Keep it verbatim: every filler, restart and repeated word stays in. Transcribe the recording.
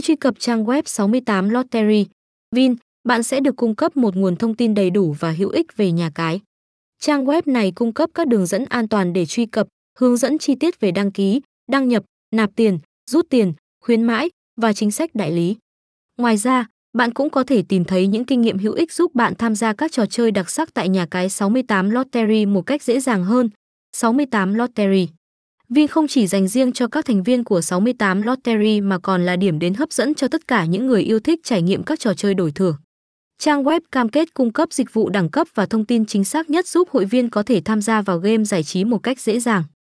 Khi truy cập trang web sáu mươi tám Lottery.vin, bạn sẽ được cung cấp một nguồn thông tin đầy đủ và hữu ích về nhà cái. Trang web này cung cấp các đường dẫn an toàn để truy cập, hướng dẫn chi tiết về đăng ký, đăng nhập, nạp tiền, rút tiền, khuyến mãi và chính sách đại lý. Ngoài ra, bạn cũng có thể tìm thấy những kinh nghiệm hữu ích giúp bạn tham gia các trò chơi đặc sắc tại nhà cái sáu mươi tám Lottery một cách dễ dàng hơn. sáu mươi tám Lottery.vin không chỉ dành riêng cho các thành viên của sáu mươi tám Lottery mà còn là điểm đến hấp dẫn cho tất cả những người yêu thích trải nghiệm các trò chơi đổi thưởng. Trang web cam kết cung cấp dịch vụ đẳng cấp và thông tin chính xác nhất giúp hội viên có thể tham gia vào game giải trí một cách dễ dàng.